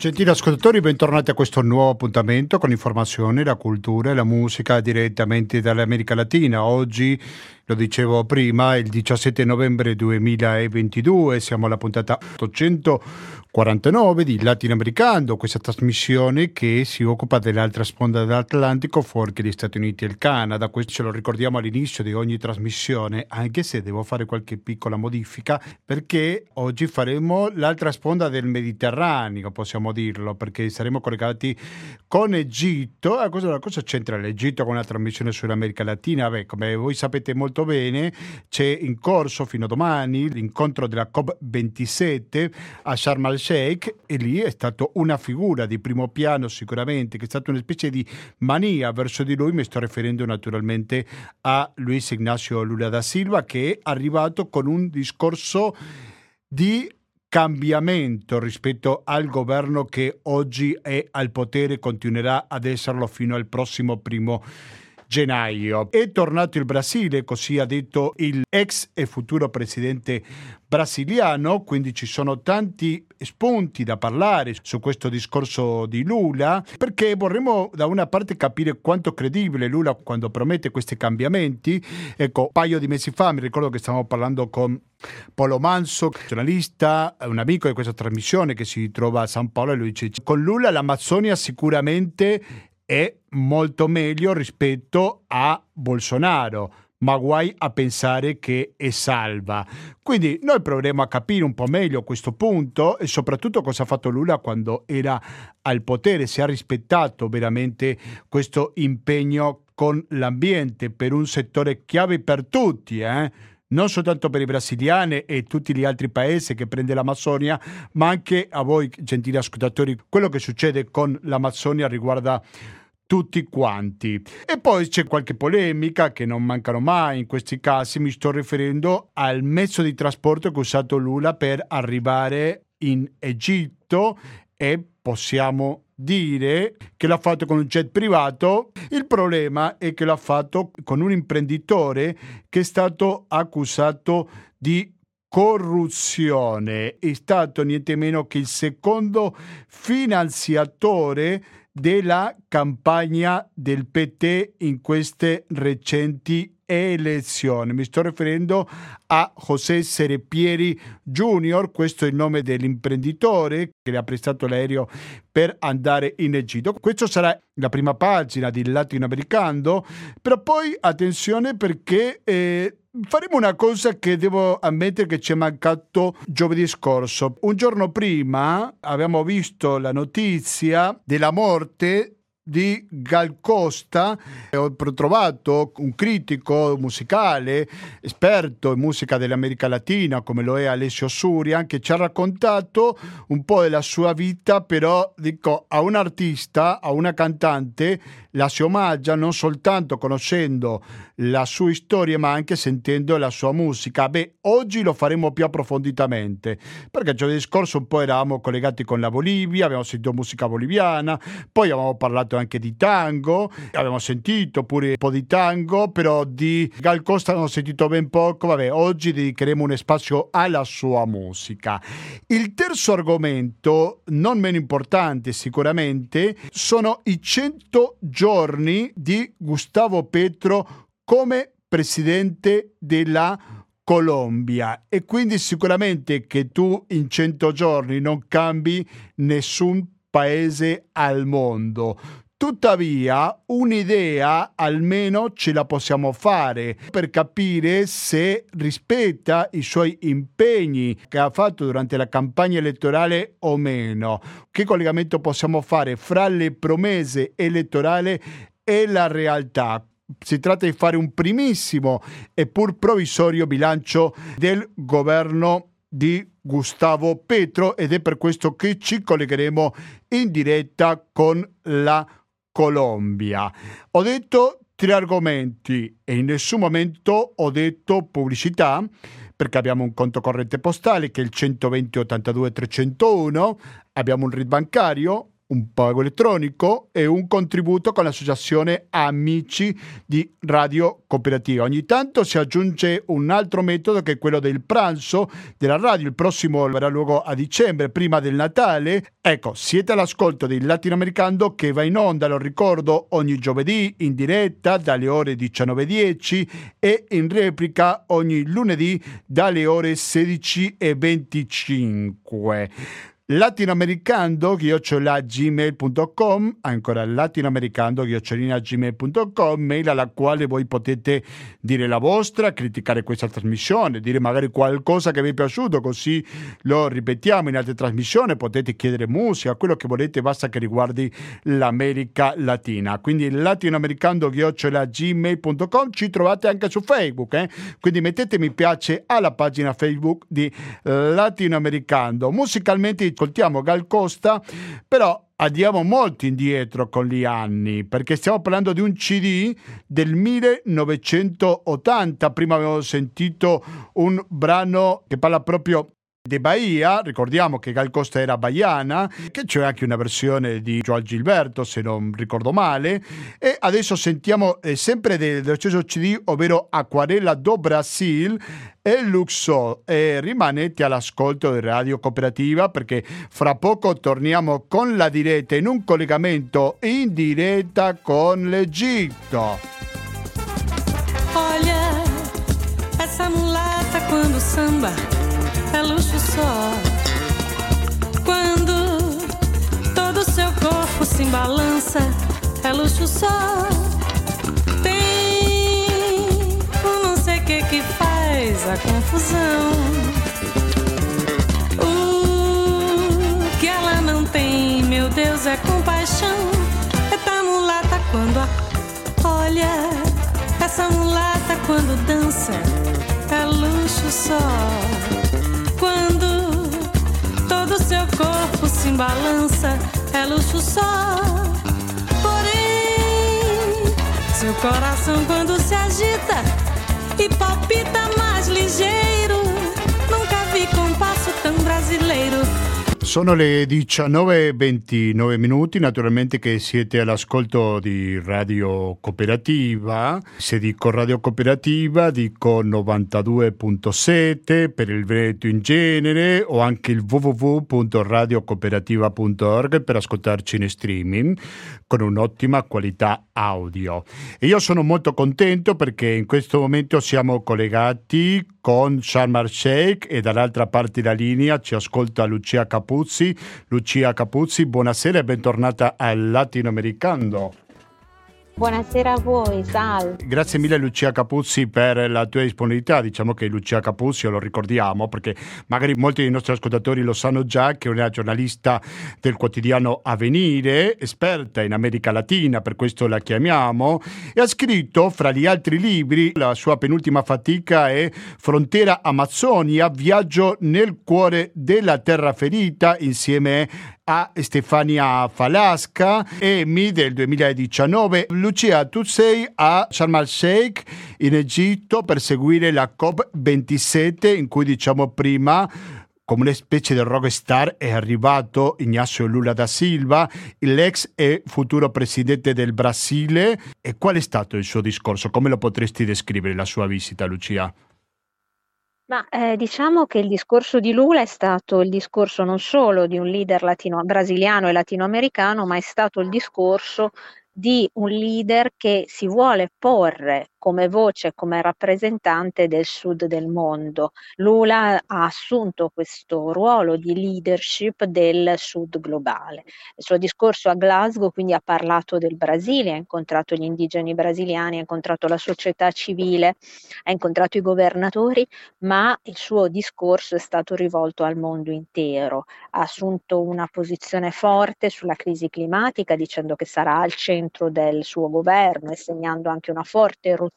Gentili ascoltatori, bentornati a questo nuovo appuntamento con l'informazione, la cultura e la musica direttamente dall'America Latina. Oggi, lo dicevo prima, il 17 novembre 2022, siamo alla puntata 849 di LatinoAmericando, questa trasmissione che si occupa dell'altra sponda dell'Atlantico, fuorché gli Stati Uniti e il Canada. Questo ce lo ricordiamo all'inizio di ogni trasmissione, anche se devo fare qualche piccola modifica, perché oggi faremo l'altra sponda del Mediterraneo, possiamo dirlo, perché saremo collegati con Egitto. Cosa c'entra l'Egitto con la trasmissione sull'America Latina? Beh, come voi sapete molto bene, c'è in corso fino a domani l'incontro della COP27 a Sharm el-Sheikh, e lì è stato una figura di primo piano sicuramente, che è stata una specie di mania verso di lui. Mi sto riferendo naturalmente a Luiz Inácio Lula da Silva, che è arrivato con un discorso di cambiamento rispetto al governo che oggi è al potere, continuerà ad esserlo fino al prossimo 1° gennaio. È tornato il Brasile, così ha detto il ex e futuro presidente brasiliano, quindi ci sono tanti spunti da parlare su questo discorso di Lula, perché vorremmo da una parte capire quanto credibile Lula quando promette questi cambiamenti. Ecco, un paio di mesi fa mi ricordo che stavamo parlando con Paolo Manso, giornalista, un amico di questa trasmissione che si trova a San Paolo, e lui dice: con Lula l'Amazzonia sicuramente è molto meglio rispetto a Bolsonaro, ma guai a pensare che è salva. Quindi noi proveremo a capire un po' meglio questo punto e soprattutto cosa ha fatto Lula quando era al potere, se ha rispettato veramente questo impegno con l'ambiente, per un settore chiave per tutti, non soltanto per i brasiliani e tutti gli altri paesi che prende l'Amazzonia, ma anche a voi, gentili ascoltatori. Quello che succede con l'Amazzonia riguarda tutti quanti. E poi c'è qualche polemica, che non mancano mai in questi casi. Mi sto riferendo al mezzo di trasporto che ha usato Lula per arrivare in Egitto, e possiamo dire che l'ha fatto con un jet privato. Il problema è che l'ha fatto con un imprenditore che è stato accusato di corruzione. È stato niente meno che il secondo finanziatore della campagna del PT in queste recenti elezioni. Mi sto riferendo a José Seripieri Júnior, questo è il nome dell'imprenditore che le ha prestato l'aereo per andare in Egitto. Questo sarà la prima pagina di LatinoAmericando, però poi attenzione, perché faremo una cosa che devo ammettere che ci è mancato giovedì scorso. Un giorno prima abbiamo visto la notizia della morte di Gal Costa. Ho trovato un critico musicale esperto in musica dell'America Latina, come lo è Alessio Surian, che ci ha raccontato un po' della sua vita. Però dico, a un artista, a una cantante, la si omaggia non soltanto conoscendo la sua storia, ma anche sentendo la sua musica. Beh, oggi lo faremo più approfonditamente, perché giovedì scorso un po' eravamo collegati con la Bolivia, abbiamo sentito musica boliviana, poi avevamo parlato anche di tango, abbiamo sentito pure un po' di tango, però di Gal Costa abbiamo sentito ben poco. Vabbè, oggi dedicheremo un spazio alla sua musica. Il terzo argomento, non meno importante sicuramente, sono i 100 giorni di Gustavo Petro come presidente della Colombia, e quindi sicuramente che tu in 100 giorni non cambi nessun paese al mondo. Tuttavia un'idea almeno ce la possiamo fare per capire se rispetta i suoi impegni che ha fatto durante la campagna elettorale o meno. Che collegamento possiamo fare fra le promesse elettorali e la realtà? Si tratta di fare un primissimo e pur provvisorio bilancio del governo di Gustavo Petro, ed è per questo che ci collegheremo in diretta con la Colombia. Ho detto 3 argomenti e in nessun momento ho detto pubblicità, perché abbiamo un conto corrente postale che è il 120 82 301, abbiamo un RID bancario un pago elettronico e un contributo con l'associazione Amici di Radio Cooperativa. Ogni tanto si aggiunge un altro metodo che è quello del pranzo della radio. Il prossimo avrà luogo a dicembre, prima del Natale. Ecco, siete all'ascolto del LatinoAmericando che va in onda, lo ricordo, ogni giovedì in diretta dalle ore 19:10 e in replica ogni lunedì dalle ore 16:25. latinoamericando@gmail.com, ancora latinoamericando@gmail.com, mail alla quale voi potete dire la vostra, criticare questa trasmissione, dire magari qualcosa che vi è piaciuto, così lo ripetiamo in altre trasmissioni, potete chiedere musica, quello che volete, basta che riguardi l'America Latina. Quindi latinoamericando@gmail.com. ci trovate anche su Facebook, quindi mettete mi piace alla pagina Facebook di LatinoAmericando. Musicalmente ascoltiamo Gal Costa, però andiamo molto indietro con gli anni, perché stiamo parlando di un CD del 1980. Prima avevo sentito un brano che parla proprio di Bahia, ricordiamo che Gal Costa era baiana, che c'è anche una versione di João Gilberto se non ricordo male, e adesso sentiamo sempre dello stesso CD, ovvero Aquarela do Brasil e Luxo, e rimanete all'ascolto di Radio Cooperativa perché fra poco torniamo con la diretta in un collegamento in diretta con l'Egitto. Olha essa mulata quando samba é luxo só, quando todo seu corpo se embalança, é luxo só. Tem um não sei que faz a confusão. O que ela não tem, meu Deus, é compaixão. É tão mulata quando olha, essa mulata quando dança, é luxo só. Quando todo seu corpo se embalança, é luxo só. Porém, seu coração quando se agita e palpita mais ligeiro, nunca vi compasso tão brasileiro. Sono le 19:29 minuti, naturalmente che siete all'ascolto di Radio Cooperativa. Se dico Radio Cooperativa dico 92.7 per il Veneto in genere, o anche il www.radiocooperativa.org per ascoltarci in streaming con un'ottima qualità audio. E io sono molto contento perché in questo momento siamo collegati con Sharm el-Sheikh e dall'altra parte della linea ci ascolta Lucia Capuzzi. Lucia Capuzzi, buonasera e bentornata al LatinoAmericando. Buonasera a voi, salve. Grazie mille Lucia Capuzzi per la tua disponibilità. Diciamo che Lucia Capuzzi, lo ricordiamo perché magari molti dei nostri ascoltatori lo sanno già, che è una giornalista del quotidiano Avvenire, esperta in America Latina, per questo la chiamiamo, e ha scritto fra gli altri libri, la sua penultima fatica è Frontiera Amazzonia, viaggio nel cuore della terraferita, insieme a Stefania Falasca, e Mi del 2019. Lucia, tu sei a Sharm el-Sheikh in Egitto per seguire la COP27, in cui, diciamo prima, come una specie di rockstar è arrivato Inácio Lula da Silva, l'ex e futuro presidente del Brasile. E qual è stato il suo discorso? Come lo potresti descrivere la sua visita, Lucia? Ma diciamo che il discorso di Lula è stato il discorso non solo di un leader brasiliano e latinoamericano, ma è stato il discorso di un leader che si vuole porre come voce, come rappresentante del sud del mondo. Lula ha assunto questo ruolo di leadership del sud globale. Il suo discorso a Glasgow quindi ha parlato del Brasile, ha incontrato gli indigeni brasiliani, ha incontrato la società civile, ha incontrato i governatori, ma il suo discorso è stato rivolto al mondo intero. Ha assunto una posizione forte sulla crisi climatica, dicendo che sarà al centro del suo governo e segnando anche una forte rottura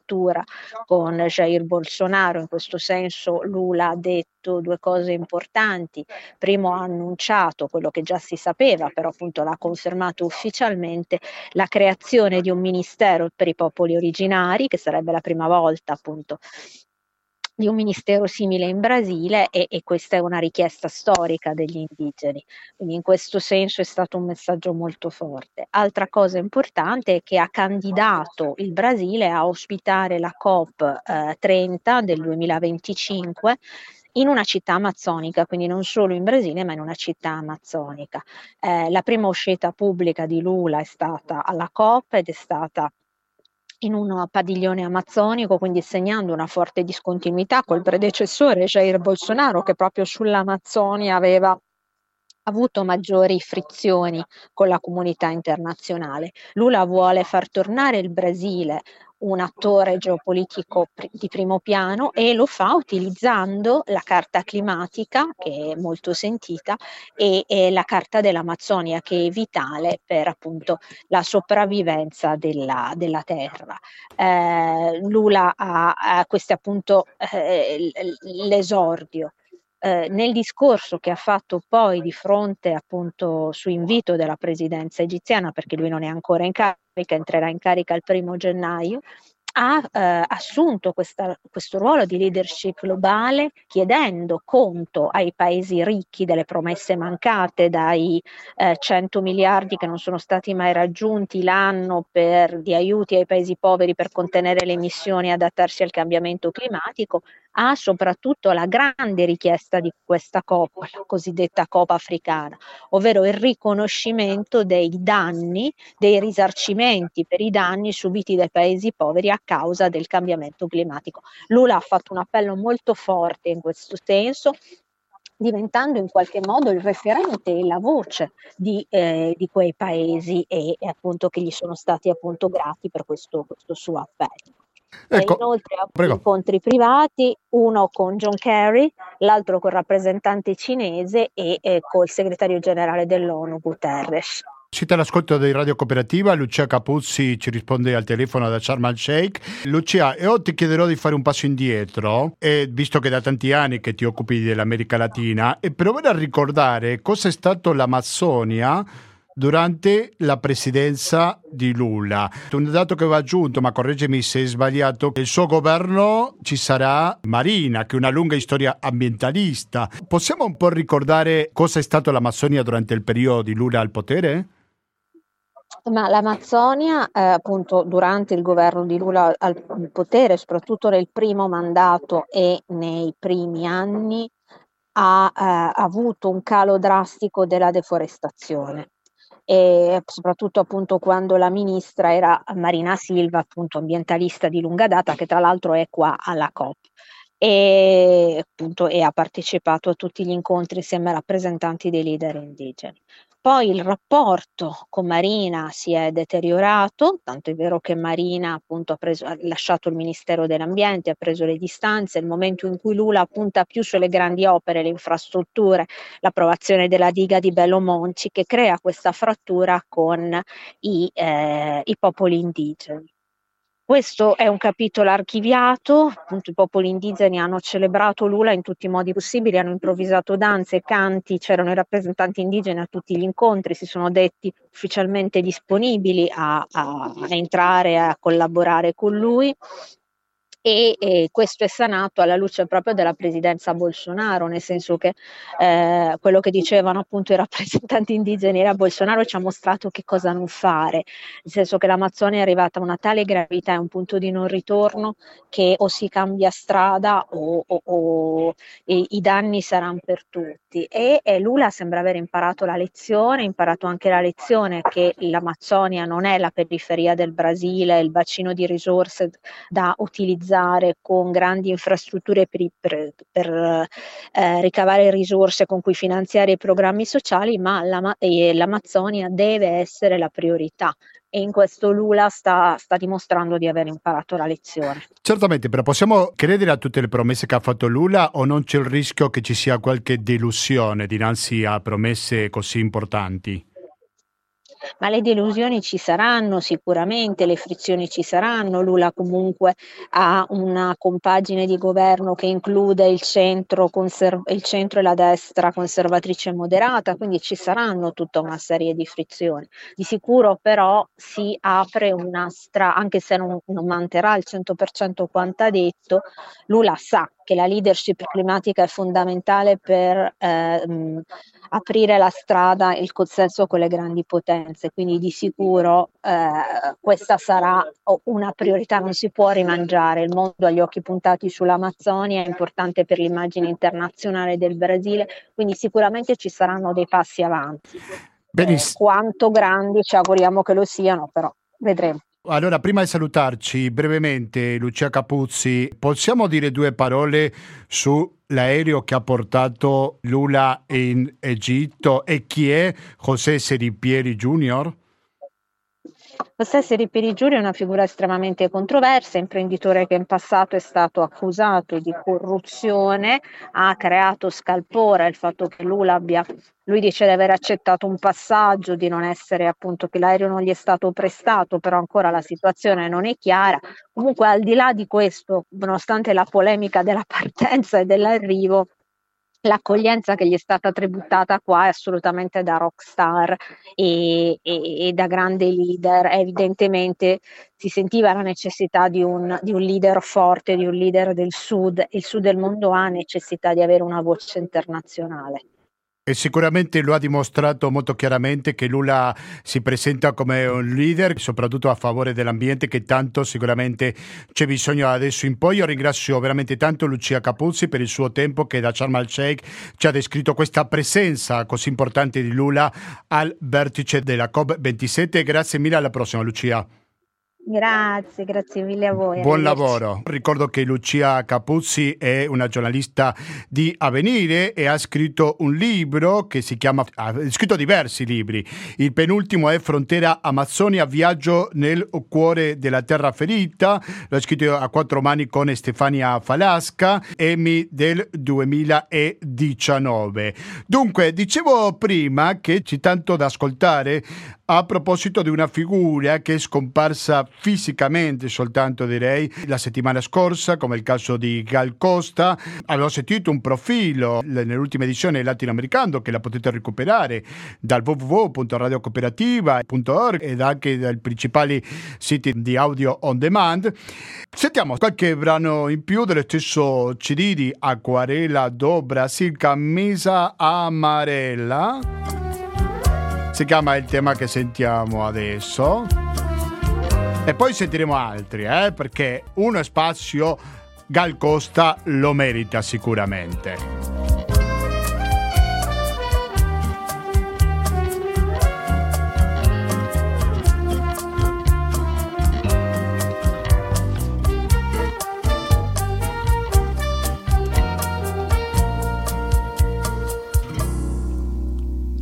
con Jair Bolsonaro. In questo senso Lula ha detto due cose importanti. Primo, ha annunciato quello che già si sapeva, però appunto l'ha confermato ufficialmente, la creazione di un ministero per i popoli originari, che sarebbe la prima volta appunto di un ministero simile in Brasile, e questa è una richiesta storica degli indigeni, quindi in questo senso è stato un messaggio molto forte. Altra cosa importante è che ha candidato il Brasile a ospitare la COP30 del 2025 in una città amazzonica, quindi non solo in Brasile ma in una città amazzonica. La prima uscita pubblica di Lula è stata alla COP ed è stata in un padiglione amazzonico, quindi segnando una forte discontinuità col predecessore Jair Bolsonaro, che proprio sull'Amazzonia aveva avuto maggiori frizioni con la comunità internazionale. Lula vuole far tornare il Brasile un attore geopolitico di primo piano, e lo fa utilizzando la carta climatica, che è molto sentita, e la carta dell'Amazzonia, che è vitale per appunto la sopravvivenza della terra. Lula ha questo appunto l'esordio. Nel discorso che ha fatto poi di fronte appunto su invito della presidenza egiziana, perché lui non è ancora in carica, entrerà in carica il 1° gennaio, ha assunto questo ruolo di leadership globale, chiedendo conto ai paesi ricchi delle promesse mancate, dai 100 miliardi che non sono stati mai raggiunti l'anno di aiuti ai paesi poveri per contenere le emissioni e adattarsi al cambiamento climatico, a soprattutto la grande richiesta di questa COP, la cosiddetta COP africana, ovvero il riconoscimento dei danni, dei risarcimenti per i danni subiti dai paesi poveri a causa del cambiamento climatico. Lula ha fatto un appello molto forte in questo senso, diventando in qualche modo il referente e la voce di quei paesi, e appunto che gli sono stati appunto grati per questo suo appello. Ecco, inoltre ha incontri privati, uno con John Kerry, l'altro col rappresentante cinese e col segretario generale dell'ONU Guterres. Siete all'ascolto di Radio Cooperativa, Lucia Capuzzi ci risponde al telefono da Sharm el-Sheikh. Lucia, io ti chiederò di fare un passo indietro, visto che da tanti anni che ti occupi dell'America Latina, e provare a ricordare cosa è stato l'Amazzonia durante la presidenza di Lula. Un dato che va aggiunto, ma correggimi se è sbagliato, nel suo governo ci sarà Marina, che ha una lunga storia ambientalista. Possiamo un po' ricordare cosa è stato l'Amazzonia durante il periodo di Lula al potere? Ma l'Amazzonia, appunto, durante il governo di Lula al potere, soprattutto nel primo mandato e nei primi anni, ha avuto un calo drastico della deforestazione. E soprattutto appunto quando la ministra era Marina Silva, appunto ambientalista di lunga data, che tra l'altro è qua alla COP, e appunto ha partecipato a tutti gli incontri insieme a rappresentanti dei leader indigeni. Poi il rapporto con Marina si è deteriorato, tanto è vero che Marina appunto ha lasciato il Ministero dell'Ambiente, ha preso le distanze, il momento in cui Lula punta più sulle grandi opere, le infrastrutture, l'approvazione della diga di Belo Monti, che crea questa frattura con i popoli indigeni. Questo è un capitolo archiviato, appunto i popoli indigeni hanno celebrato Lula in tutti i modi possibili, hanno improvvisato danze, canti, c'erano i rappresentanti indigeni a tutti gli incontri, si sono detti ufficialmente disponibili a entrare, a collaborare con lui. E questo è sanato alla luce proprio della presidenza Bolsonaro, nel senso che quello che dicevano appunto i rappresentanti indigeni era: Bolsonaro ci ha mostrato che cosa non fare, nel senso che l'Amazzonia è arrivata a una tale gravità, è un punto di non ritorno, che o si cambia strada o i danni saranno per tutti. E Lula sembra aver imparato la lezione, ha imparato anche la lezione che l'Amazzonia non è la periferia del Brasile, il bacino di risorse da utilizzare con grandi infrastrutture per ricavare risorse con cui finanziare i programmi sociali, ma l'Amazzonia deve essere la priorità, e in questo Lula sta dimostrando di aver imparato la lezione. Certamente, però possiamo credere a tutte le promesse che ha fatto Lula, o non c'è il rischio che ci sia qualche delusione dinanzi a promesse così importanti? ma le delusioni ci saranno sicuramente, le frizioni ci saranno. Lula comunque ha una compagine di governo che include il centro e la destra conservatrice e moderata, quindi ci saranno tutta una serie di frizioni. Di sicuro però si apre una strada, anche se non manterrà il 100% quanto ha detto, Lula sa che la leadership climatica è fondamentale per aprire la strada e il consenso con le grandi potenze, quindi di sicuro questa sarà una priorità, non si può rimangiare. Il mondo ha gli occhi puntati sull'Amazzonia, è importante per l'immagine internazionale del Brasile, quindi sicuramente ci saranno dei passi avanti. Benissimo. Quanto grandi ci auguriamo che lo siano, però vedremo. Allora, prima di salutarci brevemente, Lucia Capuzzi, possiamo dire due parole sull'aereo che ha portato Lula in Egitto e chi è José Seripieri Júnior? José Seripieri Júnior è una figura estremamente controversa, imprenditore che in passato è stato accusato di corruzione, ha creato scalpore il fatto che lui dice di aver accettato un passaggio, di non essere appunto, che l'aereo non gli è stato prestato, però ancora la situazione non è chiara. Comunque al di là di questo, nonostante la polemica della partenza e dell'arrivo, l'accoglienza che gli è stata tributata qua è assolutamente da rockstar e da grande leader. Evidentemente si sentiva la necessità di un leader forte, di un leader del Sud. Il Sud del mondo ha necessità di avere una voce internazionale. E sicuramente lo ha dimostrato molto chiaramente che Lula si presenta come un leader, soprattutto a favore dell'ambiente, che tanto sicuramente c'è bisogno adesso in poi. Io ringrazio veramente tanto Lucia Capuzzi per il suo tempo, che da Sharm el-Sheikh ci ha descritto questa presenza così importante di Lula al vertice della COP27. Grazie mille, alla prossima Lucia. Grazie, grazie mille a voi. Buon lavoro. Ricordo che Lucia Capuzzi è una giornalista di Avvenire e ha scritto un libro che si chiama, ha scritto diversi libri. Il penultimo è Frontiera Amazzonia, viaggio nel cuore della terra ferita. L'ha scritto a quattro mani con Stefania Falasca, Emmy del 2019. Dunque, dicevo prima che c'è tanto da ascoltare a proposito di una figura che è scomparsa fisicamente soltanto, direi, la settimana scorsa, come il caso di Gal Costa. Avevo sentito un profilo nell'ultima edizione LatinoAmericando, che la potete recuperare dal www.radiocooperativa.org ed anche dai principali siti di audio on demand. Sentiamo qualche brano in più dello stesso CD di Acquarela do Brasil, Camisa Amarela. Si chiama il tema che sentiamo adesso. E poi sentiremo altri, perché uno spazio Gal Costa lo merita sicuramente.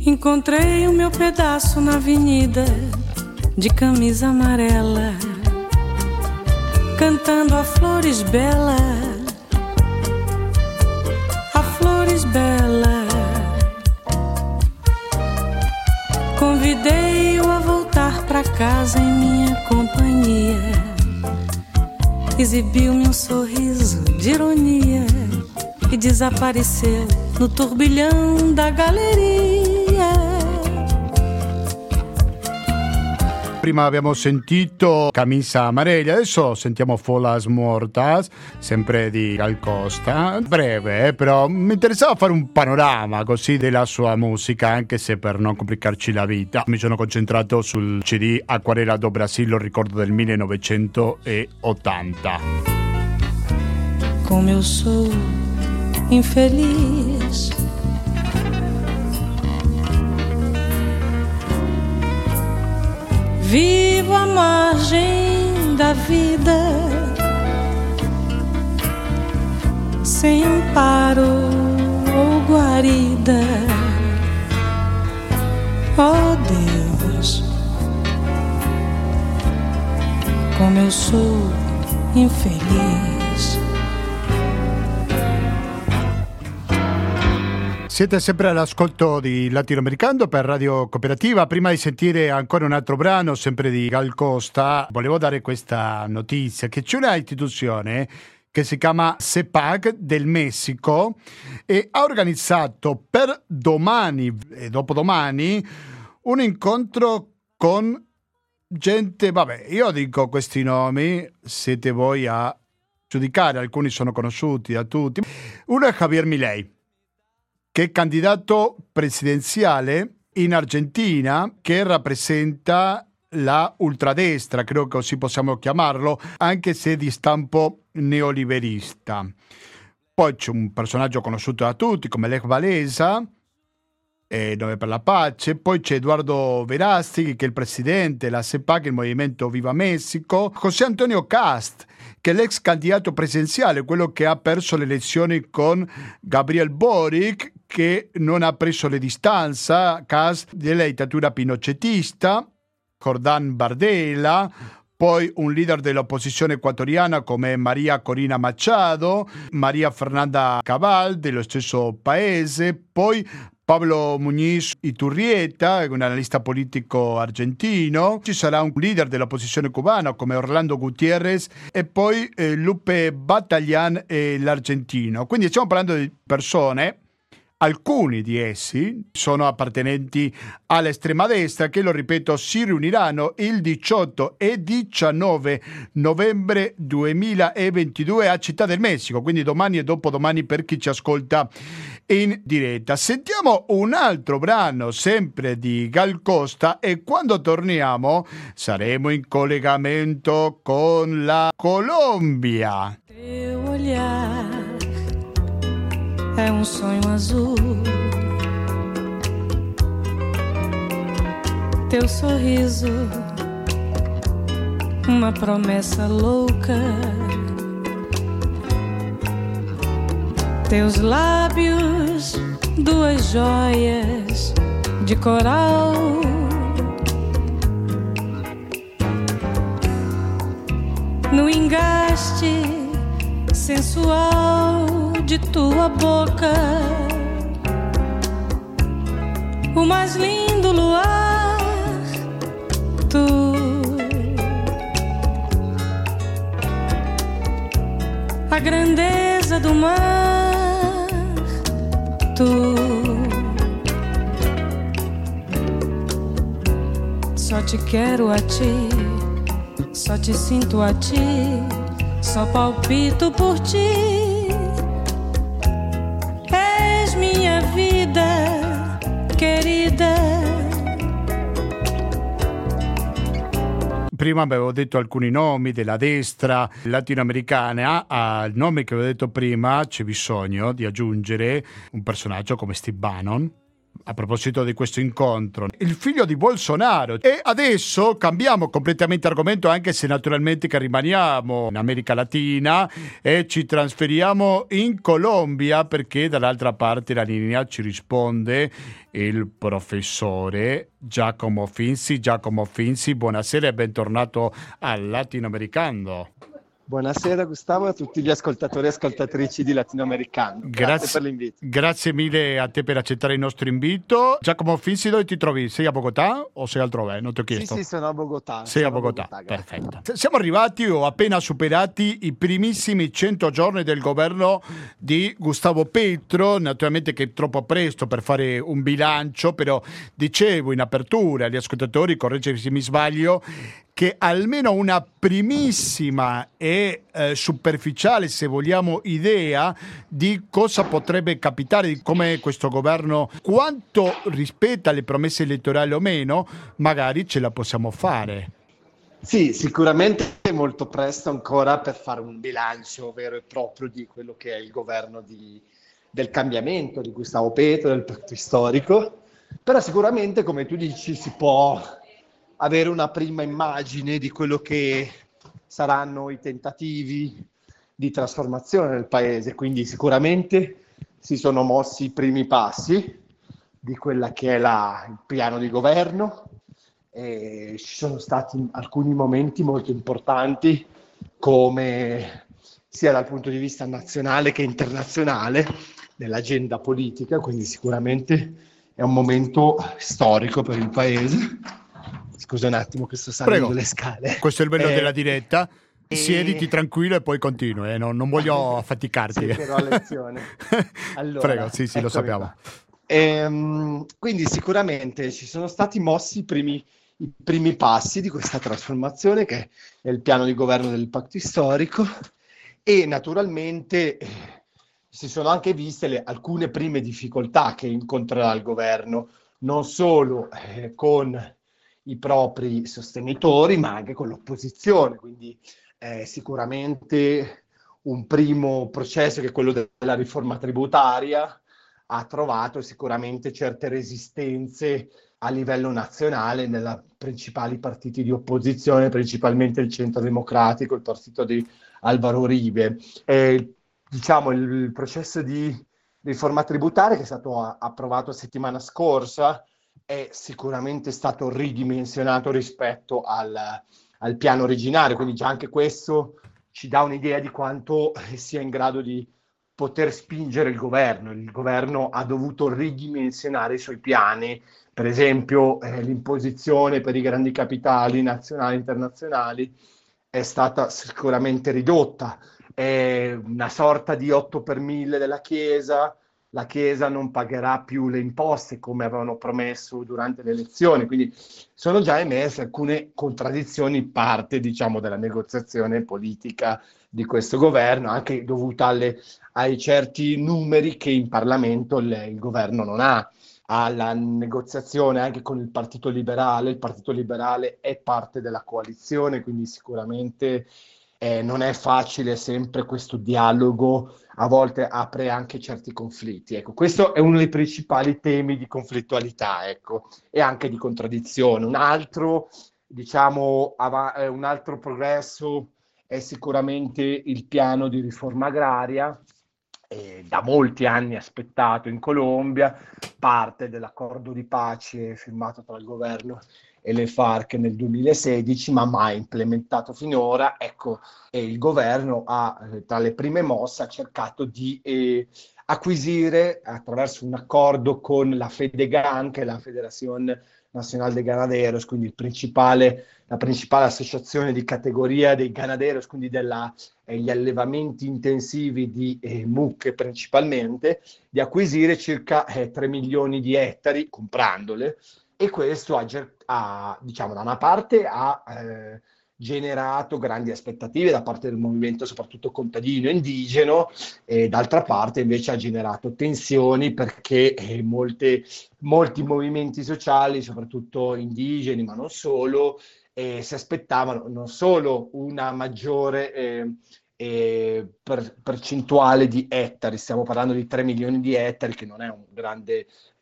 Encontrei o meu pedaço na avenida, de camisa amarela, cantando a flores bela, a flores bela. Convidei-o a voltar pra casa em minha companhia, exibiu-me um sorriso de ironia e desapareceu no turbilhão da galeria. Prima abbiamo sentito Camisa Amarella, adesso sentiamo Follas Mortas, sempre di Gal Costa. Breve, però mi interessava fare un panorama così della sua musica, anche se per non complicarci la vita mi sono concentrato sul CD Acquarela do Brasil, lo ricordo del 1980. Come eu sou infeliz, vivo à margem da vida, sem amparo ou guarida. Oh Deus, como eu sou infeliz. Siete sempre all'ascolto di LatinoAmericando per Radio Cooperativa. Prima di sentire ancora un altro brano, sempre di Gal Costa, volevo dare questa notizia, che c'è una istituzione che si chiama CEPAC del Messico e ha organizzato per domani e dopodomani un incontro con gente, vabbè, io dico questi nomi, siete voi a giudicare, alcuni sono conosciuti da tutti. Uno è Javier Milei, che è candidato presidenziale in Argentina, che rappresenta la ultradestra, credo che così possiamo chiamarlo, anche se di stampo neoliberista. Poi c'è un personaggio conosciuto da tutti come Lech Wałęsa, Nove per la pace. Poi c'è Eduardo Verástegui, che è il presidente della CEPAC, il movimento Viva Messico. José Antonio Kast, che è l'ex candidato presidenziale, quello che ha perso le elezioni con Gabriel Boric, che non ha preso le distanze, Kast, della dittatura pinochetista. Jordan Bardella, poi un leader dell'opposizione equatoriana come María Corina Machado, María Fernanda Cabal dello stesso paese, poi Pablo Muñiz Iturrieta, un analista politico argentino. Ci sarà un leader dell'opposizione cubana come Orlando Gutiérrez e poi Lupe Batalian e l'argentino. Quindi stiamo parlando di persone, alcuni di essi sono appartenenti all'estrema destra, che, lo ripeto, si riuniranno il 18 e 19 novembre 2022 a Città del Messico, quindi domani e dopodomani per chi ci ascolta in diretta. Sentiamo un altro brano sempre di Gal Costa e quando torniamo saremo in collegamento con la Colombia. É um sonho azul, teu sorriso, uma promessa louca, teus lábios, duas joias de coral, no engaste sensual de tua boca, o mais lindo luar, tu, a grandeza do mar, tu, só te quero a ti, só te sinto a ti, só palpito por ti. Minha vida querida. Prima avevo detto alcuni nomi della destra latinoamericana, al nome che avevo detto prima c'è bisogno di aggiungere un personaggio come Steve Bannon. A proposito di questo incontro, il figlio di Bolsonaro. E adesso cambiamo completamente argomento, anche se naturalmente che rimaniamo in America Latina e ci trasferiamo in Colombia, perché dall'altra parte la linea ci risponde il professore Giacomo Finzi. Giacomo Finzi, buonasera e bentornato al Latinoamericano. Buonasera Gustavo e a tutti gli ascoltatori e ascoltatrici di Latinoamericano. Grazie per l'invito. Grazie mille a te per accettare il nostro invito. Giacomo Finzi, dove ti trovi? Sei a Bogotà o sei altrove? Non ti ho chiesto. Sì, sono a Bogotà. Sei a Bogotà, perfetto. Siamo arrivati o appena superati i primissimi 100 giorni del governo di Gustavo Petro. Naturalmente che è troppo presto per fare un bilancio, però dicevo in apertura agli ascoltatori, correggimi se mi sbaglio, che almeno una primissima e superficiale, se vogliamo, idea di cosa potrebbe capitare, di come questo governo, quanto rispetta le promesse elettorali o meno, magari ce la possiamo fare. Sì, sicuramente è molto presto ancora per fare un bilancio vero e proprio di quello che è il governo del cambiamento di Gustavo Petro, del patto storico, però sicuramente, come tu dici, si può avere una prima immagine di quello che saranno i tentativi di trasformazione del paese. Quindi sicuramente si sono mossi i primi passi di quella che è il piano di governo e ci sono stati alcuni momenti molto importanti, come sia dal punto di vista nazionale che internazionale, nell'agenda politica, quindi sicuramente è un momento storico per il Paese. Scusa un attimo che sto salendo le scale. Questo è il bello della diretta. Siediti tranquillo e poi continui, non voglio affaticarti. Sì, però a lezione. Allora, prego, sì, lo sappiamo. Quindi sicuramente ci sono stati mossi i primi passi di questa trasformazione, che è il piano di governo del patto storico, e naturalmente si sono anche viste alcune prime difficoltà che incontrerà il governo, non solo con i propri sostenitori, ma anche con l'opposizione. Quindi sicuramente un primo processo, che è quello della riforma tributaria, ha trovato sicuramente certe resistenze a livello nazionale nei principali partiti di opposizione, principalmente il Centro Democratico, il partito di Álvaro Uribe. Il processo di riforma tributaria, che è stato approvato settimana scorsa, è sicuramente stato ridimensionato rispetto al piano originario, quindi già anche questo ci dà un'idea di quanto sia in grado di poter spingere il governo. Il governo ha dovuto ridimensionare i suoi piani, per esempio l'imposizione per i grandi capitali nazionali e internazionali è stata sicuramente ridotta, è una sorta di 8 per 1000 della Chiesa. La Chiesa non pagherà più le imposte come avevano promesso durante le elezioni, quindi sono già emerse alcune contraddizioni, parte della negoziazione politica di questo governo, anche dovuta ai certi numeri che in Parlamento il governo non ha, alla negoziazione anche con il Partito Liberale. Il Partito Liberale è parte della coalizione, quindi sicuramente non è facile sempre questo dialogo, a volte apre anche certi conflitti. Questo è uno dei principali temi di conflittualità, e anche di contraddizione. Un altro, un altro progresso è sicuramente il piano di riforma agraria, da molti anni aspettato in Colombia, parte dell'accordo di pace firmato tra il governo e le FARC nel 2016, ma mai implementato finora. E il governo ha, tra le prime mosse, ha cercato di acquisire, attraverso un accordo con la FEDEGAN, che è la Federación Nacional de Ganaderos, quindi la principale associazione di categoria dei ganaderos, quindi degli allevamenti intensivi di mucche principalmente, di acquisire circa 3 milioni di ettari comprandole. E questo da una parte ha generato grandi aspettative da parte del movimento, soprattutto contadino e indigeno, e d'altra parte invece ha generato tensioni, perché molti movimenti sociali, soprattutto indigeni, ma non solo, si aspettavano non solo una maggiore percentuale di ettari, stiamo parlando di 3 milioni di ettari, che non è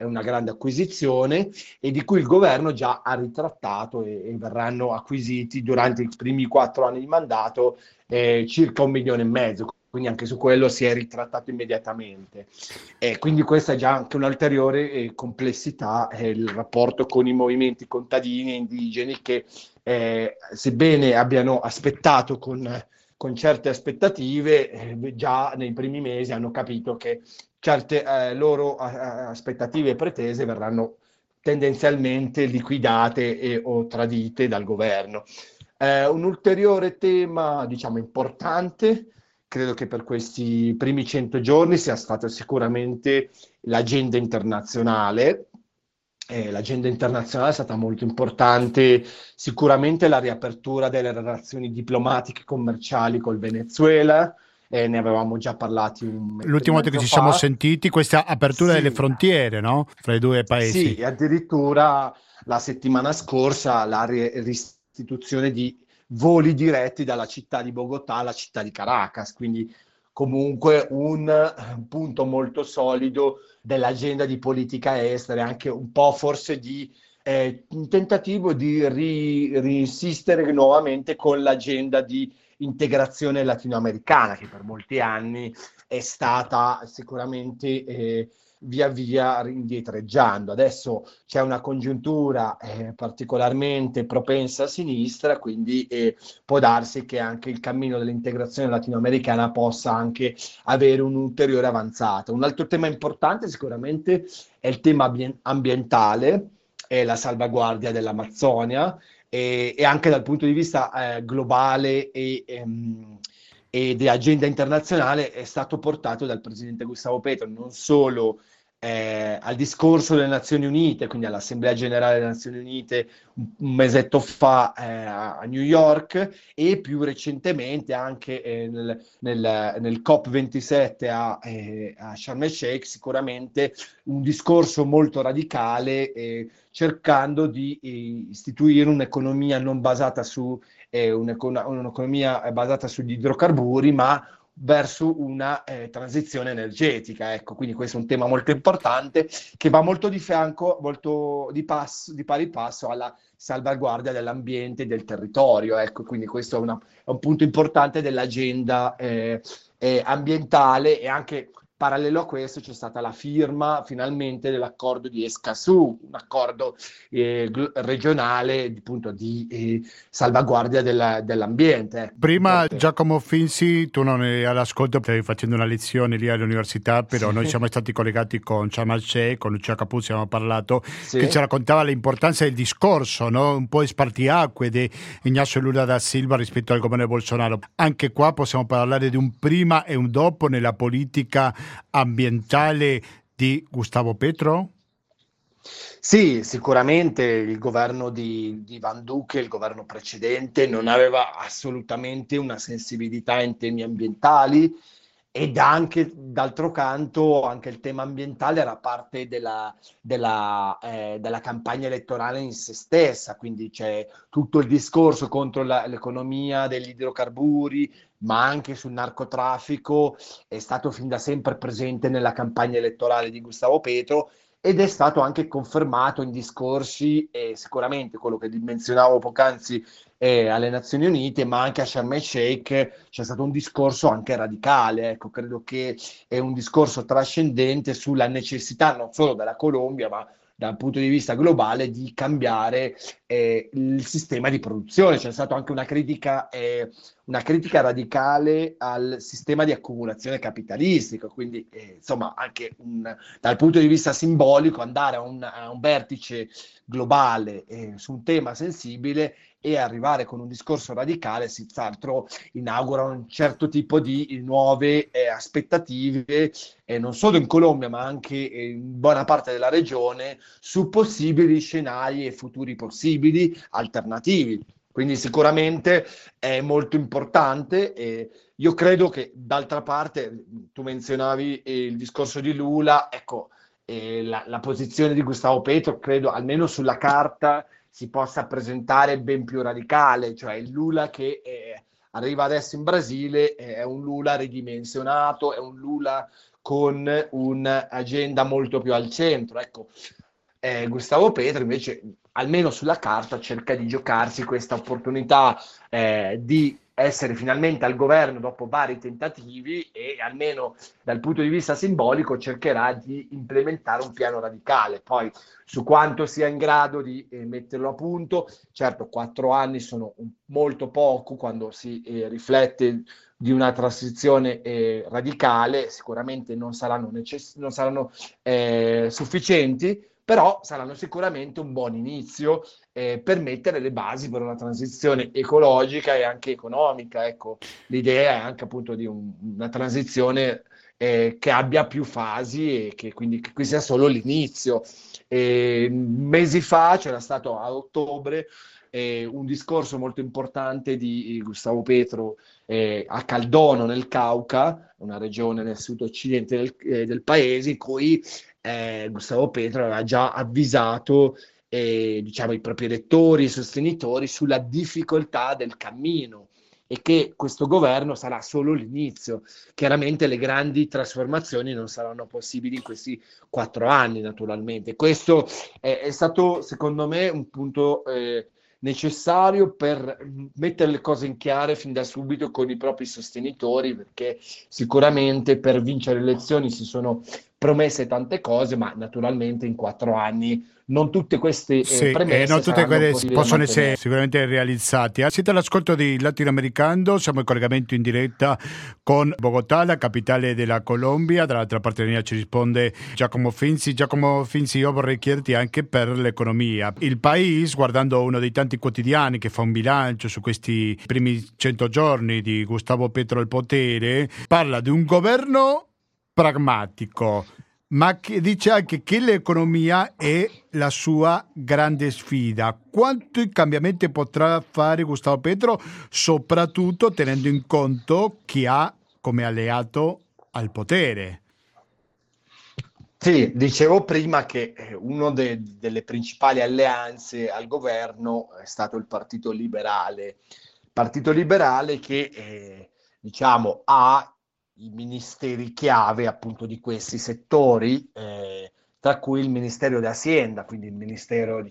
una grande acquisizione, e di cui il governo già ha ritrattato, e verranno acquisiti durante i primi 4 anni di mandato circa 1,5 milioni, quindi anche su quello si è ritrattato immediatamente. Quindi questa è già anche un'ulteriore complessità, il rapporto con i movimenti contadini e indigeni, che sebbene abbiano aspettato con certe aspettative, già nei primi mesi hanno capito che certe loro aspettative e pretese verranno tendenzialmente liquidate o tradite dal governo. Un ulteriore tema, importante, credo che per questi primi 100 giorni sia stata sicuramente l'agenda internazionale. L'agenda internazionale è stata molto importante, sicuramente la riapertura delle relazioni diplomatiche e commerciali col Venezuela, ne avevamo già parlati l'ultima volta che ci siamo sentiti, questa apertura delle frontiere, no? Fra i due paesi. Sì, addirittura la settimana scorsa la restituzione di voli diretti dalla città di Bogotà alla città di Caracas, quindi comunque un punto molto solido dell'agenda di politica estera, anche un po' forse di un tentativo di riinsistere nuovamente con l'agenda di integrazione latinoamericana, che per molti anni è stata sicuramente via via indietreggiando. Adesso c'è una congiuntura particolarmente propensa a sinistra, quindi può darsi che anche il cammino dell'integrazione latinoamericana possa anche avere un ulteriore avanzato. Un altro tema importante sicuramente è il tema ambientale, è la salvaguardia dell'Amazzonia, e anche dal punto di vista globale e di agenda internazionale è stato portato dal presidente Gustavo Petro non solo al discorso delle Nazioni Unite, quindi all'Assemblea Generale delle Nazioni Unite un mesetto fa a New York, e più recentemente anche nel COP27 a Sharm el-Sheikh, sicuramente un discorso molto radicale, cercando di istituire un'economia non basata su un'economia basata sugli idrocarburi, ma verso una transizione energetica, ecco. Quindi questo è un tema molto importante che va molto di fianco, molto di pari passo alla salvaguardia dell'ambiente e del territorio, ecco. Quindi questo è un punto importante dell'agenda ambientale. E anche parallelo a questo c'è stata la firma finalmente dell'accordo di Escazú, un accordo regionale appunto di salvaguardia dell'ambiente. Prima Giacomo Finzi, tu non eri all'ascolto, stavi facendo una lezione lì all'università, però sì, noi siamo stati collegati con Sharm el-Sheikh, con Lucia Capuzzi abbiamo parlato, sì, che ci raccontava l'importanza del discorso, no? Un po' spartiacque di Inácio Lula da Silva rispetto al governo Bolsonaro. Anche qua possiamo parlare di un prima e un dopo nella politica ambientale di Gustavo Petro? Sì, sicuramente il governo di Van Duque, il governo precedente, non aveva assolutamente una sensibilità in temi ambientali, ed anche d'altro canto anche il tema ambientale era parte della campagna elettorale in se stessa. Quindi c'è tutto il discorso contro l'economia degli idrocarburi, ma anche sul narcotraffico, è stato fin da sempre presente nella campagna elettorale di Gustavo Petro, ed è stato anche confermato in discorsi, sicuramente quello che menzionavo poc'anzi, alle Nazioni Unite, ma anche a Sharm el-Sheikh c'è stato un discorso anche radicale, ecco. Credo che è un discorso trascendente sulla necessità non solo della Colombia, ma dal punto di vista globale, di cambiare il sistema di produzione. C'è stata anche una critica radicale al sistema di accumulazione capitalistico, quindi insomma anche dal punto di vista simbolico andare a un vertice globale su un tema sensibile e arrivare con un discorso radicale, senz'altro inaugura un certo tipo di nuove aspettative, non solo in Colombia ma anche in buona parte della regione, su possibili scenari e futuri possibili alternativi. Quindi sicuramente è molto importante. Io credo che d'altra parte, tu menzionavi il discorso di Lula, ecco, la posizione di Gustavo Petro credo almeno sulla carta si possa presentare ben più radicale, cioè il Lula che arriva adesso in Brasile è un Lula ridimensionato, è un Lula con un'agenda molto più al centro, ecco. Gustavo Petro invece, almeno sulla carta, cerca di giocarsi questa opportunità di essere finalmente al governo dopo vari tentativi, e almeno dal punto di vista simbolico cercherà di implementare un piano radicale. Poi su quanto sia in grado di metterlo a punto, certo 4 anni sono molto poco quando si riflette di una transizione radicale, sicuramente non saranno sufficienti, però saranno sicuramente un buon inizio per mettere le basi per una transizione ecologica e anche economica. Ecco, l'idea è anche appunto di una transizione che abbia più fasi e che sia solo l'inizio. Mesi fa c'era stato a ottobre un discorso molto importante di Gustavo Petro a Caldono nel Cauca, una regione nel sud-occidente del paese, in cui Gustavo Petro aveva già avvisato diciamo i propri elettori e sostenitori sulla difficoltà del cammino e che questo governo sarà solo l'inizio. Chiaramente le grandi trasformazioni non saranno possibili in questi 4 anni, naturalmente. Questo è stato secondo me un punto necessario per mettere le cose in chiare fin da subito con i propri sostenitori, perché sicuramente per vincere le elezioni si sono promesse tante cose, ma naturalmente in 4 anni non tutte queste premesse non tutte quelle possono essere sicuramente realizzate. Siete all'ascolto di LatinoAmericando, siamo in collegamento in diretta con Bogotà, la capitale della Colombia. Dall'altra parte della linea ci risponde Giacomo Finzi. Giacomo Finzi, io vorrei chiederti anche per l'economia. Il Paese, guardando uno dei tanti quotidiani che fa un bilancio su questi primi 100 giorni di Gustavo Petro al potere, parla di un governo pragmatico, ma che dice anche che l'economia è la sua grande sfida. Quanto i cambiamenti potrà fare Gustavo Petro, soprattutto tenendo in conto chi ha come alleato al potere? Sì, dicevo prima che una delle principali alleanze al governo è stato il Partito Liberale. Partito Liberale che ha i ministeri chiave appunto di questi settori, tra cui il Ministero dell'Azienda, quindi il ministero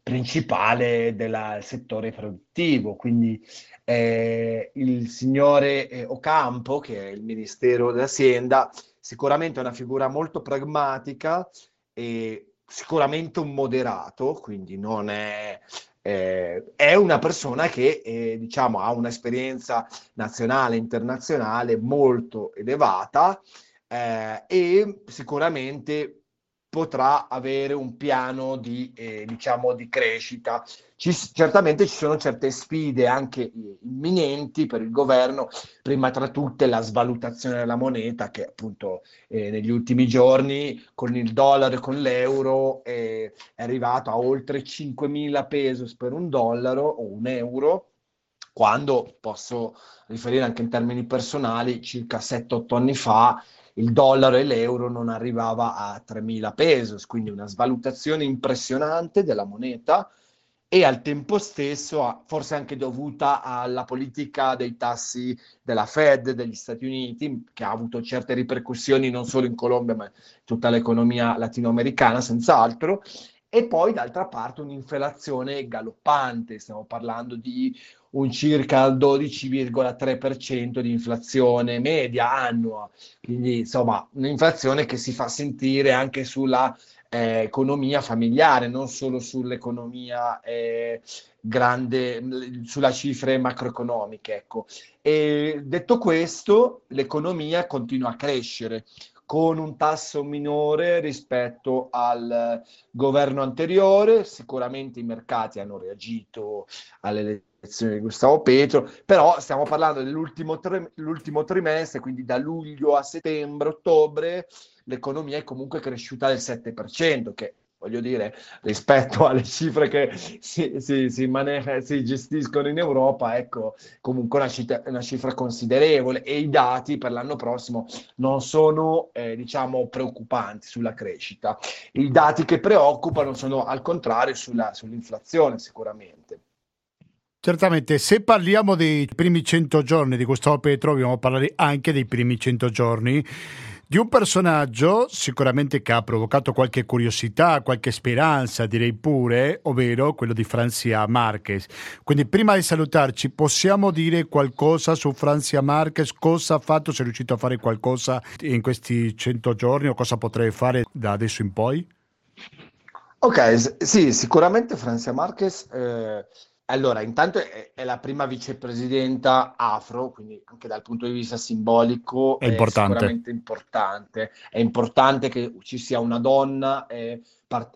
principale del settore produttivo, quindi il signore Ocampo, che è il Ministero dell'Azienda, sicuramente è una figura molto pragmatica e sicuramente un moderato, quindi non è... è una persona che ha un'esperienza nazionale e internazionale molto elevata e sicuramente potrà avere un piano di crescita. Certamente ci sono certe sfide anche imminenti per il governo, prima tra tutte la svalutazione della moneta che appunto negli ultimi giorni con il dollaro e con l'euro è arrivato a oltre 5.000 pesos per $1 o €1, quando posso riferire anche in termini personali circa 7-8 anni fa il dollaro e l'euro non arrivava a 3.000 pesos, quindi una svalutazione impressionante della moneta e al tempo stesso forse anche dovuta alla politica dei tassi della Fed degli Stati Uniti, che ha avuto certe ripercussioni non solo in Colombia ma in tutta l'economia latinoamericana senz'altro, e poi d'altra parte un'inflazione galoppante, stiamo parlando di un circa 12,3% di inflazione media annua, quindi insomma un'inflazione che si fa sentire anche sulla economia familiare, non solo sull'economia grande, sulla cifre macroeconomiche, ecco. E detto questo, l'economia continua a crescere con un tasso minore rispetto al governo anteriore. Sicuramente i mercati hanno reagito alle elezioni di Gustavo Petro, però stiamo parlando dell'ultimo trimestre, quindi da luglio a settembre, ottobre, l'economia è comunque cresciuta del 7%, che voglio dire, rispetto alle cifre che si gestiscono in Europa, ecco, comunque una cifra considerevole, e i dati per l'anno prossimo non sono, preoccupanti sulla crescita. I dati che preoccupano sono al contrario sull'inflazione, sicuramente. Certamente, se parliamo dei primi 100 giorni di Gustavo Petro, dobbiamo parlare anche dei primi 100 giorni di un personaggio sicuramente che ha provocato qualche curiosità, qualche speranza, direi pure, ovvero quello di Francia Márquez. Quindi prima di salutarci, possiamo dire qualcosa su Francia Márquez? Cosa ha fatto? Se è riuscito a fare qualcosa in questi 100 giorni o cosa potrebbe fare da adesso in poi? Ok, sì, sicuramente Francia Márquez... Allora, intanto è la prima vicepresidenta afro, quindi anche dal punto di vista simbolico è sicuramente importante. È importante che ci sia una donna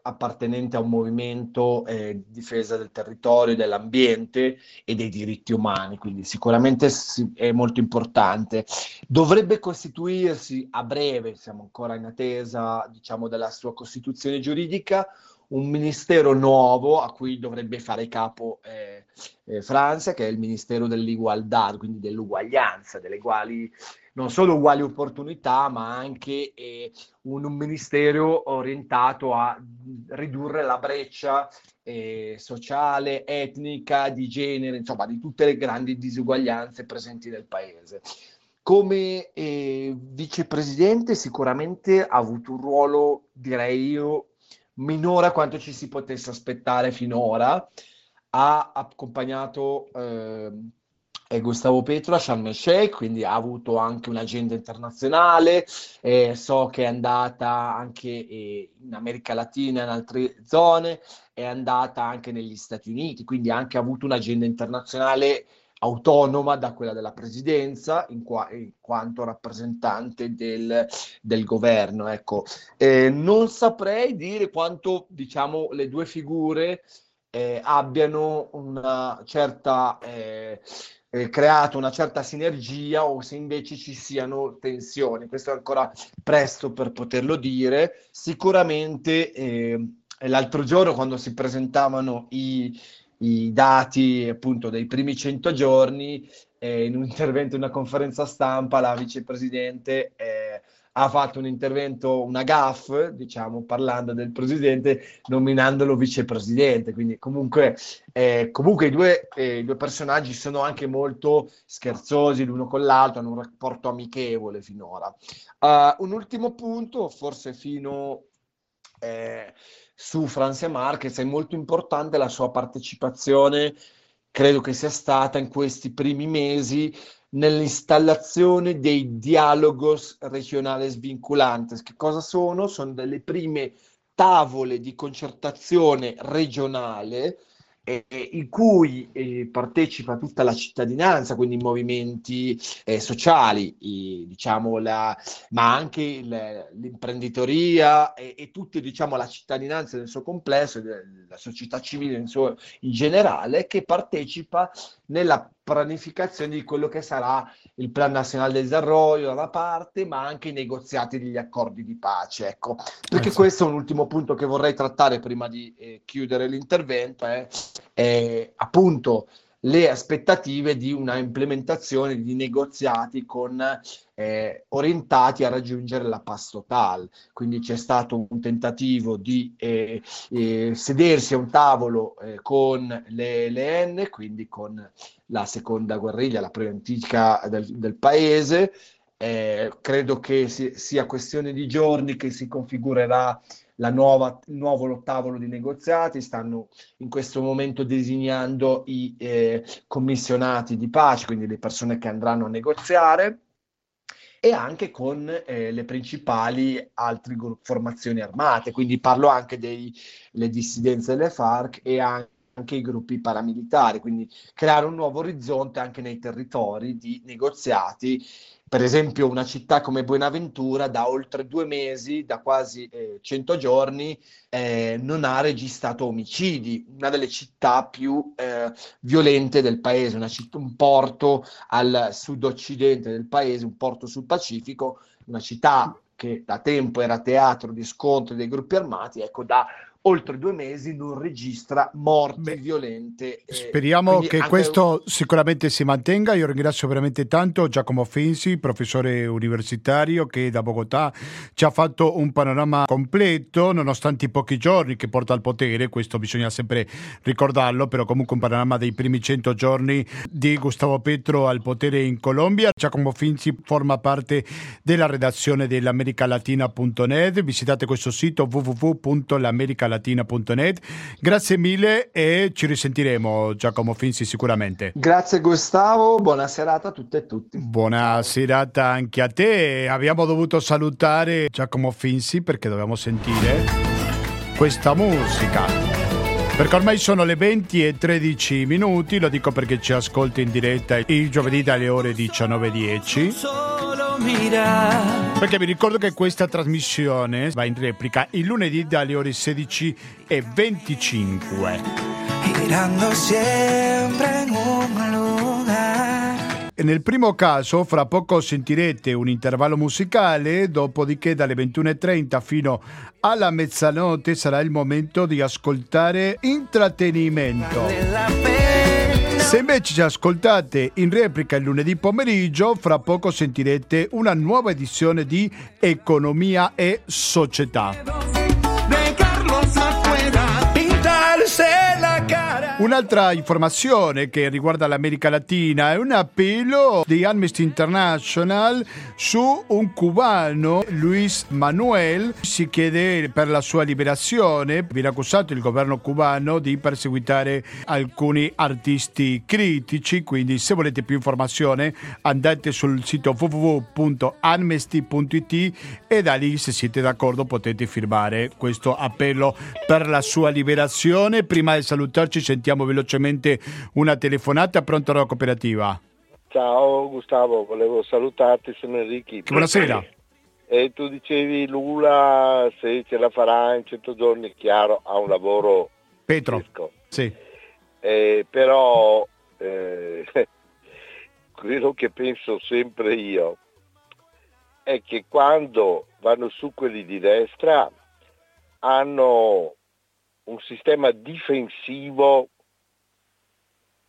appartenente a un movimento di difesa del territorio, dell'ambiente e dei diritti umani, quindi sicuramente è molto importante. Dovrebbe costituirsi a breve, siamo ancora in attesa, della sua costituzione giuridica, un ministero nuovo a cui dovrebbe fare capo Francia, che è il Ministero dell'Igualdad, quindi dell'uguaglianza, delle quali non solo uguali opportunità, ma anche un ministero orientato a ridurre la breccia sociale, etnica, di genere, insomma di tutte le grandi disuguaglianze presenti nel paese. Come vicepresidente sicuramente ha avuto un ruolo, direi io, minore a quanto ci si potesse aspettare finora. Ha accompagnato Gustavo Petro a Sharm el-Sheikh, quindi ha avuto anche un'agenda internazionale, so che è andata anche in America Latina, in altre zone, è andata anche negli Stati Uniti, quindi anche ha avuto un'agenda internazionale autonoma da quella della presidenza in quanto rappresentante del governo. Ecco, non saprei dire quanto, diciamo, le due figure abbiano una certa creato una certa sinergia o se invece ci siano tensioni. Questo è ancora presto per poterlo dire. Sicuramente l'altro giorno, quando si presentavano i dati appunto dei primi 100 giorni, in un intervento, in una conferenza stampa, la vicepresidente ha fatto un intervento, una gaffe, diciamo, parlando del presidente, nominandolo vicepresidente. Quindi comunque i due personaggi sono anche molto scherzosi l'uno con l'altro, hanno un rapporto amichevole finora. Un ultimo punto, forse fino su Francia Márquez, è molto importante la sua partecipazione, credo che sia stata in questi primi mesi, nell'installazione dei diálogos regionales vinculantes. Che cosa sono? Sono delle prime tavole di concertazione regionale in cui partecipa tutta la cittadinanza, quindi i movimenti sociali, ma anche l'imprenditoria e tutta, diciamo, la cittadinanza nel suo complesso, la società civile in generale, che partecipa nella pianificazione di quello che sarà il Plan Nazionale del Desarrollo da una parte, ma anche i negoziati degli accordi di pace. Ecco, perché questo è un ultimo punto che vorrei trattare prima di chiudere l'intervento, appunto le aspettative di una implementazione di negoziati orientati a raggiungere la pace totale. Quindi c'è stato un tentativo di sedersi a un tavolo con le ELN, quindi con la seconda guerriglia, la più antica del paese. Credo che sia questione di giorni che si configurerà il nuovo tavolo di negoziati. Stanno in questo momento designando i commissionati di pace, quindi le persone che andranno a negoziare, e anche con le principali altre formazioni armate, quindi parlo anche delle dissidenze delle FARC e anche i gruppi paramilitari, quindi creare un nuovo orizzonte anche nei territori di negoziati. Per esempio una città come Buenaventura da oltre 2 mesi, da quasi 100 giorni, non ha registrato omicidi, una delle città più violente del paese, un porto al sud-occidente del paese, un porto sul Pacifico, una città che da tempo era teatro di scontri dei gruppi armati, ecco, da oltre 2 mesi non registra morti violente. Speriamo che questo sicuramente si mantenga. Io ringrazio veramente tanto Giacomo Finzi, professore universitario che da Bogotà ci ha fatto un panorama completo, nonostante i pochi giorni che porta al potere, questo bisogna sempre ricordarlo, però comunque un panorama dei primi 100 giorni di Gustavo Petro al potere in Colombia. Giacomo Finzi forma parte della redazione dell'americalatina.net, visitate questo sito www.lamericalatina.net. Grazie mille e ci risentiremo, Giacomo Finzi, sicuramente. Grazie Gustavo, buona serata a tutte e tutti. Buona serata anche a te. Abbiamo dovuto salutare Giacomo Finzi perché dovevamo sentire questa musica, perché ormai sono le 20:13, lo dico perché ci ascolti in diretta il giovedì dalle ore 19:10, perché vi ricordo che questa trasmissione va in replica il lunedì dalle ore 16:25. Girando sempre in un lugar. Nel primo caso fra poco sentirete un intervallo musicale, dopodiché dalle 21:30 fino alla mezzanotte sarà il momento di ascoltare intrattenimento. Se invece ci ascoltate in replica il lunedì pomeriggio, fra poco sentirete una nuova edizione di Economia e Società. Un'altra informazione che riguarda l'America Latina è un appello di Amnesty International su un cubano, Luis Manuel, si chiede per la sua liberazione. Viene accusato il governo cubano di perseguitare alcuni artisti critici, quindi se volete più informazione andate sul sito www.amnesty.it e da lì, se siete d'accordo, potete firmare questo appello per la sua liberazione. Prima di salutarci sentiamo velocemente una telefonata. Pronto, Radio Cooperativa? Ciao Gustavo, volevo salutarti, sono Enrico. Buonasera. E tu dicevi Lula, se ce la farà in 100 giorni, è chiaro, ha un lavoro Petro. Sì. Però quello che penso sempre io è che quando vanno su quelli di destra hanno un sistema difensivo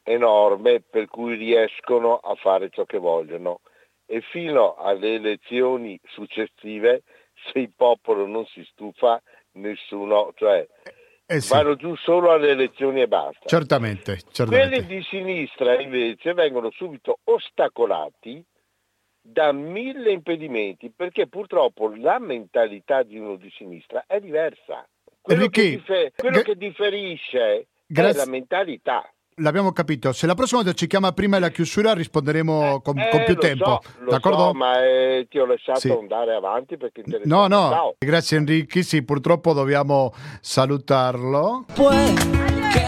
enorme per cui riescono a fare ciò che vogliono, e fino alle elezioni successive, se il popolo non si stufa, nessuno, cioè sì, vanno giù solo alle elezioni e basta. Certamente. Quelli di sinistra invece vengono subito ostacolati da 1000 impedimenti, perché purtroppo la mentalità di uno di sinistra è diversa. Quello che differisce è la mentalità. L'abbiamo capito. Se la prossima volta ci chiama prima della chiusura risponderemo con più tempo. D'accordo? Ma ti ho lasciato andare avanti perché No. Ciao. Grazie Enrico. Sì, purtroppo dobbiamo salutarlo. Perché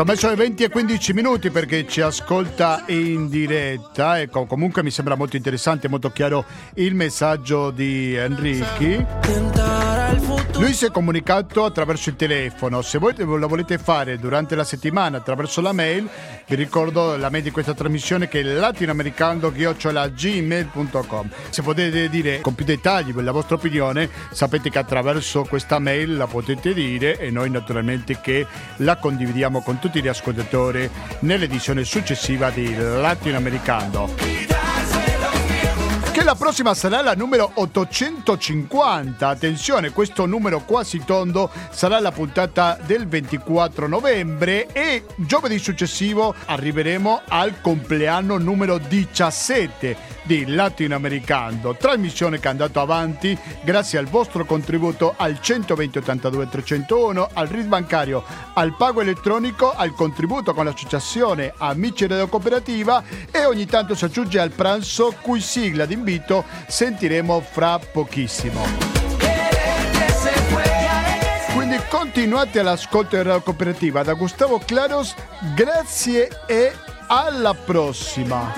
adesso è 20:15 perché ci ascolta in diretta. Ecco, comunque mi sembra molto interessante, molto chiaro il messaggio di Enrico. Lui si è comunicato attraverso il telefono. Se voi lo volete fare durante la settimana attraverso la mail, vi ricordo la mail di questa trasmissione che è latinoamericando@gmail.com. se potete dire con più dettagli la vostra opinione, sapete che attraverso questa mail la potete dire e noi naturalmente che la condividiamo con tutti gli ascoltatori nell'edizione successiva di Latinoamericando. La prossima sarà la numero 850, attenzione, questo numero quasi tondo sarà la puntata del 24 novembre e giovedì successivo arriveremo al compleanno numero 17 di Latinoamericando, trasmissione che è andata avanti grazie al vostro contributo al 120 82 301, al RID bancario, al pago elettronico, al contributo con l'associazione Amici Radio Cooperativa e ogni tanto si aggiunge al pranzo cui sigla d'invito sentiremo fra pochissimo. Quindi continuate all'ascolto della Cooperativa. Da Gustavo Claros, grazie e alla prossima.